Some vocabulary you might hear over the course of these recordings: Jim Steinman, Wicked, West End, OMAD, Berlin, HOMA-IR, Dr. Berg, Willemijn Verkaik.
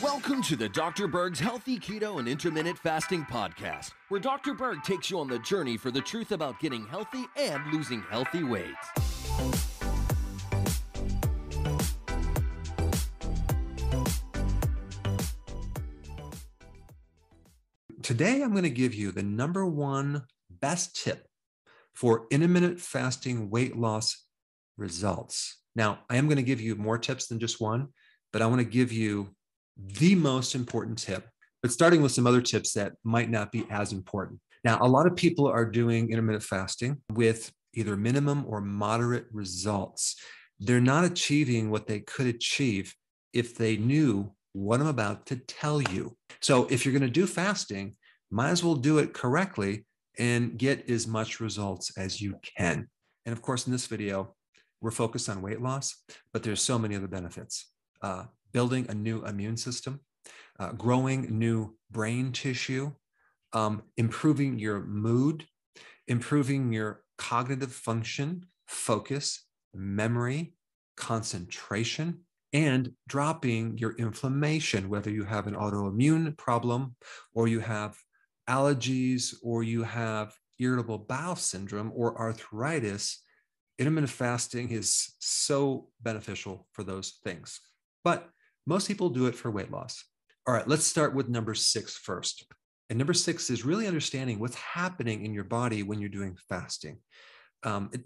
Welcome to the Dr. Berg's Healthy Keto and Intermittent Fasting Podcast, where Dr. Berg takes you on the journey for the truth about getting healthy and losing healthy weight. Today, I'm going to give you the number one best tip for intermittent fasting weight loss results. Now, I am going to give you more tips than just one, but I want to give you the most important tip, but starting with some other tips that might not be as important. Now, a lot of people are doing intermittent fasting with either minimum or moderate results. They're not achieving what they could achieve if they knew what I'm about to tell you. So if you're going to do fasting, might as well do it correctly and get as much results as you can. And of course, in this video, we're focused on weight loss, but there's so many other benefits. Building a new immune system, growing new brain tissue, improving your mood, improving your cognitive function, focus, memory, concentration, and dropping your inflammation, whether you have an autoimmune problem or you have allergies or you have irritable bowel syndrome or arthritis. Intermittent fasting is so beneficial for those things. But most people do it for weight loss. All right, let's start with number six first. And number six is really understanding what's happening in your body when you're doing fasting.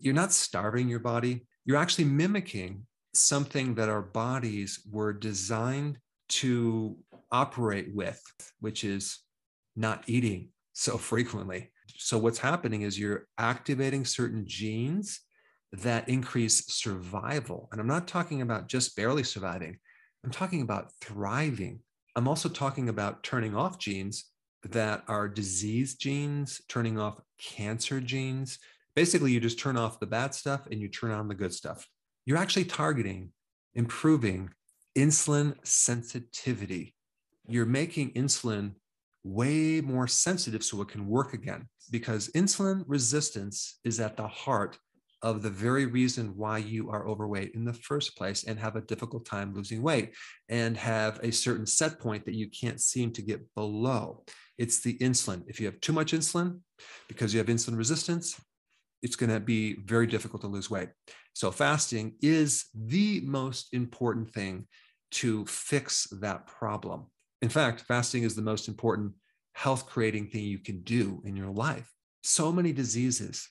You're not starving your body. You're actually mimicking something that our bodies were designed to operate with, which is not eating so frequently. So what's happening is you're activating certain genes that increase survival. And I'm not talking about just barely surviving. I'm talking about thriving. I'm also talking about turning off genes that are disease genes, turning off cancer genes. Basically, you just turn off the bad stuff and you turn on the good stuff. You're actually targeting, improving insulin sensitivity. You're making insulin way more sensitive so it can work again, because insulin resistance is at the heart of the very reason why you are overweight in the first place and have a difficult time losing weight and have a certain set point that you can't seem to get below. It's the insulin. If you have too much insulin because you have insulin resistance, it's going to be very difficult to lose weight. So fasting is the most important thing to fix that problem. In fact, fasting is the most important health-creating thing you can do in your life. So many diseases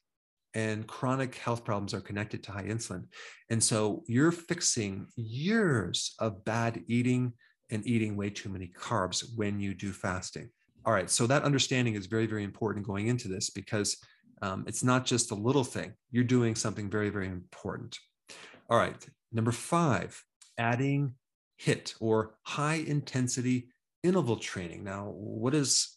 and chronic health problems are connected to high insulin. And so you're fixing years of bad eating and eating way too many carbs when you do fasting. All right, so that understanding is very, very important going into this, because it's not just a little thing. You're doing something very, very important. All right, number five, adding HIIT or high intensity interval training. Now, what is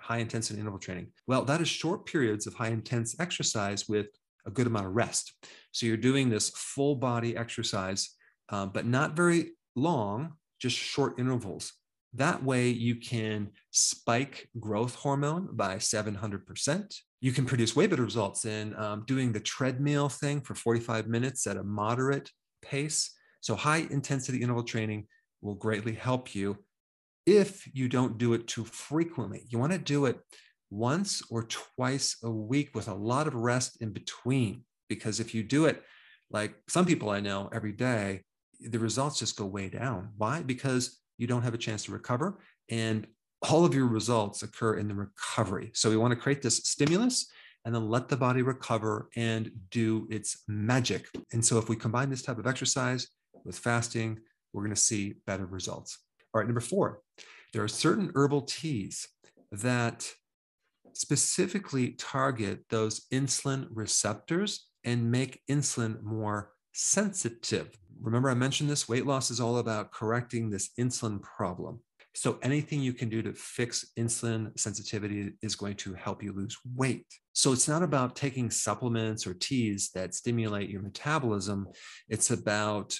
high intensity interval training? Well, that is short periods of high intense exercise with a good amount of rest. So you're doing this full body exercise, but not very long, just short intervals. That way you can spike growth hormone by 700%. You can produce way better results in doing the treadmill thing for 45 minutes at a moderate pace. So high intensity interval training will greatly help you if you don't do it too frequently. You want to do it once or twice a week with a lot of rest in between, because if you do it, like some people I know, every day, the results just go way down. Why? Because you don't have a chance to recover, and all of your results occur in the recovery. So we want to create this stimulus and then let the body recover and do its magic. And so if we combine this type of exercise with fasting, we're going to see better results. All right, number four, there are certain herbal teas that specifically target those insulin receptors and make insulin more sensitive. Remember, I mentioned this, weight loss is all about correcting this insulin problem. So anything you can do to fix insulin sensitivity is going to help you lose weight. So it's not about taking supplements or teas that stimulate your metabolism. It's about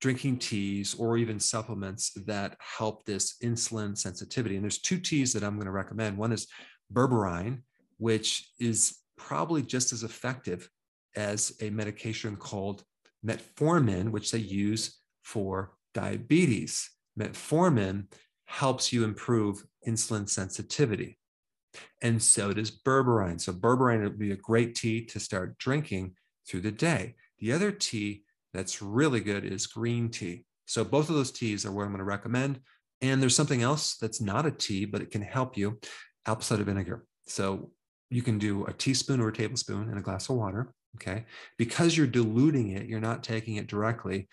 drinking teas or even supplements that help this insulin sensitivity. And there's two teas that I'm going to recommend. One is berberine, which is probably just as effective as a medication called metformin, which they use for diabetes. Metformin helps you improve insulin sensitivity. And so does berberine. So berberine would be a great tea to start drinking through the day. The other tea that's really good is green tea. So both of those teas are what I'm going to recommend. And there's something else that's not a tea, but it can help you, apple cider vinegar. So you can do a teaspoon or a tablespoon in a glass of water, okay? Because you're diluting it, you're not taking it directly.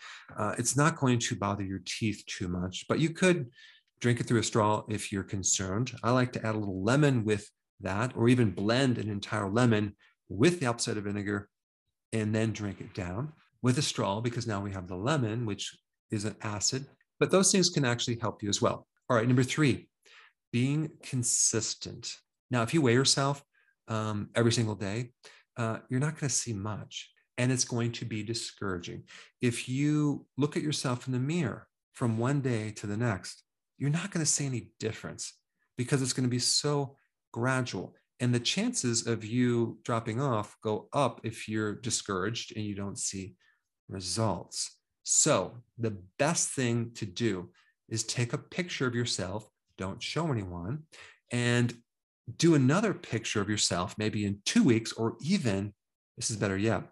It's not going to bother your teeth too much, but you could drink it through a straw if you're concerned. I like to add a little lemon with that, or even blend an entire lemon with the apple cider vinegar and then drink it down with a straw, because now we have the lemon, which is an acid, but those things can actually help you as well. All right, number three, being consistent. Now, if you weigh yourself every single day, you're not going to see much, and it's going to be discouraging. If you look at yourself in the mirror from one day to the next, you're not going to see any difference because it's going to be so gradual. And the chances of you dropping off go up if you're discouraged and you don't see results. So the best thing to do is take a picture of yourself, don't show anyone, and do another picture of yourself maybe in 2 weeks, or even, this is better yet,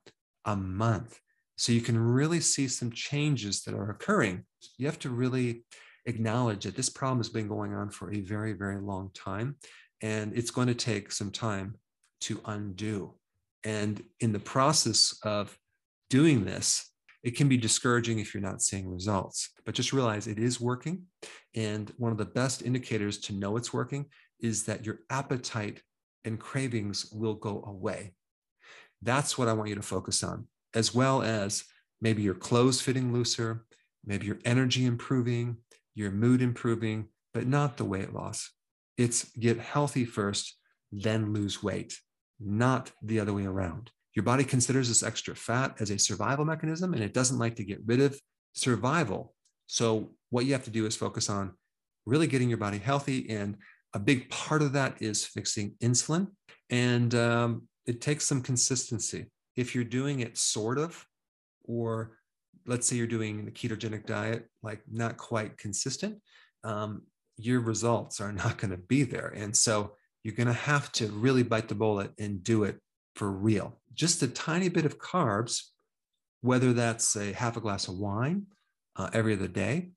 a month. So you can really see some changes that are occurring. You have to really acknowledge that this problem has been going on for a very, very long time, and it's going to take some time to undo. And in the process of doing this, it can be discouraging if you're not seeing results, but just realize it is working. And one of the best indicators to know it's working is that your appetite and cravings will go away. That's what I want you to focus on, as well as maybe your clothes fitting looser, maybe your energy improving, your mood improving, but not the weight loss. It's get healthy first, then lose weight, not the other way around. Your body considers this extra fat as a survival mechanism, and it doesn't like to get rid of survival. So what you have to do is focus on really getting your body healthy. And a big part of that is fixing insulin. And it takes some consistency. If you're doing it sort of, or let's say you're doing the ketogenic diet, like not quite consistent, your results are not going to be there. And so you're going to have to really bite the bullet and do it for real. Just a tiny bit of carbs, whether that's a half a glass of wine every other day,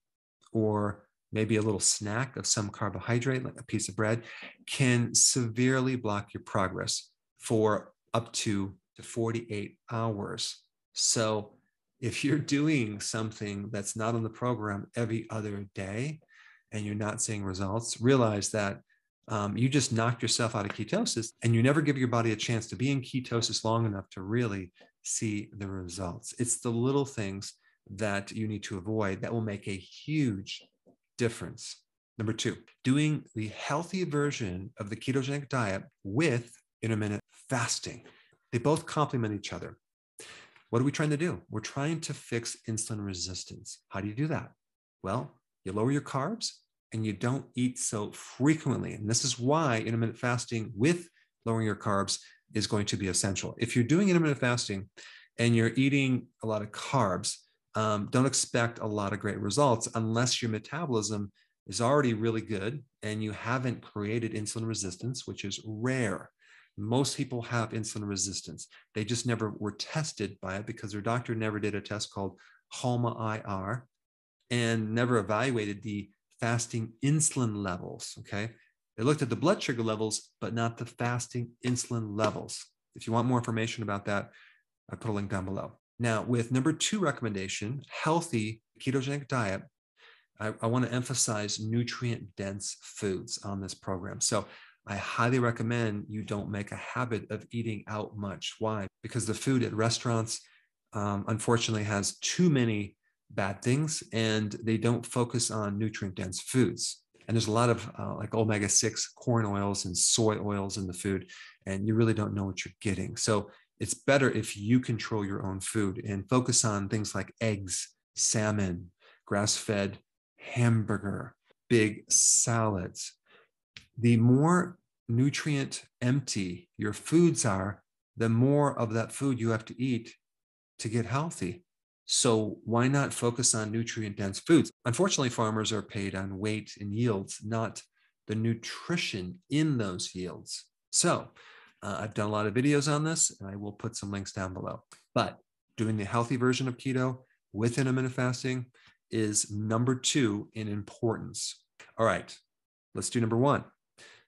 or maybe a little snack of some carbohydrate, like a piece of bread, can severely block your progress for up to 48 hours. So if you're doing something that's not on the program every other day and you're not seeing results, realize that you just knocked yourself out of ketosis, and you never give your body a chance to be in ketosis long enough to really see the results. It's the little things that you need to avoid that will make a huge difference. Number two, doing the healthy version of the ketogenic diet with intermittent fasting. They both complement each other. What are we trying to do? We're trying to fix insulin resistance. How do you do that? Well, you lower your carbs, and you don't eat so frequently. And this is why intermittent fasting with lowering your carbs is going to be essential. If you're doing intermittent fasting and you're eating a lot of carbs, don't expect a lot of great results unless your metabolism is already really good and you haven't created insulin resistance, which is rare. Most people have insulin resistance. They just never were tested by it because their doctor never did a test called HOMA-IR and never evaluated the fasting insulin levels, okay? They looked at the blood sugar levels, but not the fasting insulin levels. If you want more information about that, I put a link down below. Now, with number two recommendation, healthy ketogenic diet, I want to emphasize nutrient-dense foods on this program. So I highly recommend you don't make a habit of eating out much. Why? Because the food at restaurants, unfortunately, has too many bad things, and they don't focus on nutrient-dense foods. And there's a lot of like omega-6 corn oils and soy oils in the food, and you really don't know what you're getting. So it's better if you control your own food and focus on things like eggs, salmon, grass-fed hamburger, big salads. The more nutrient-empty your foods are, the more of that food you have to eat to get healthy. So why not focus on nutrient-dense foods? Unfortunately, farmers are paid on weight and yields, not the nutrition in those yields. So I've done a lot of videos on this, and I will put some links down below. But doing the healthy version of keto with intermittent fasting is number 2 in importance. All right, let's do number 1.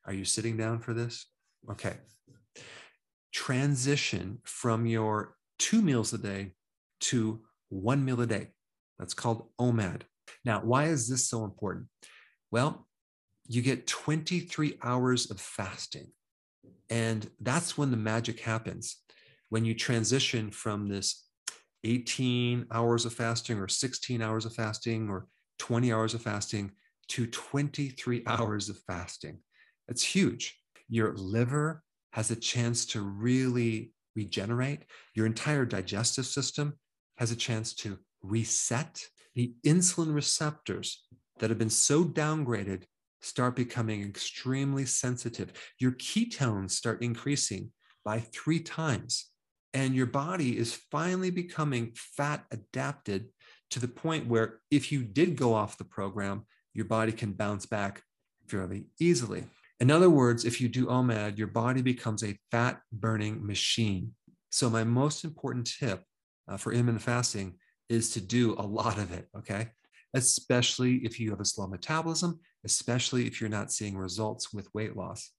Are you sitting down for this? Okay. Transition from your 2 meals a day to 1 meal a day. That's called OMAD. Now, why is this so important? Well, you get 23 hours of fasting. And that's when the magic happens. When you transition from this 18 hours of fasting or 16 hours of fasting or 20 hours of fasting to 23 hours of fasting. It's huge. Your liver has a chance to really regenerate. Your entire digestive system has a chance to reset. The insulin receptors that have been so downgraded start becoming extremely sensitive. Your ketones start increasing by 3 times. And your body is finally becoming fat adapted to the point where if you did go off the program, your body can bounce back fairly easily. In other words, if you do OMAD, your body becomes a fat-burning machine. So my most important tip for intermittent fasting is to do a lot of it, okay? Especially if you have a slow metabolism, especially if you're not seeing results with weight loss.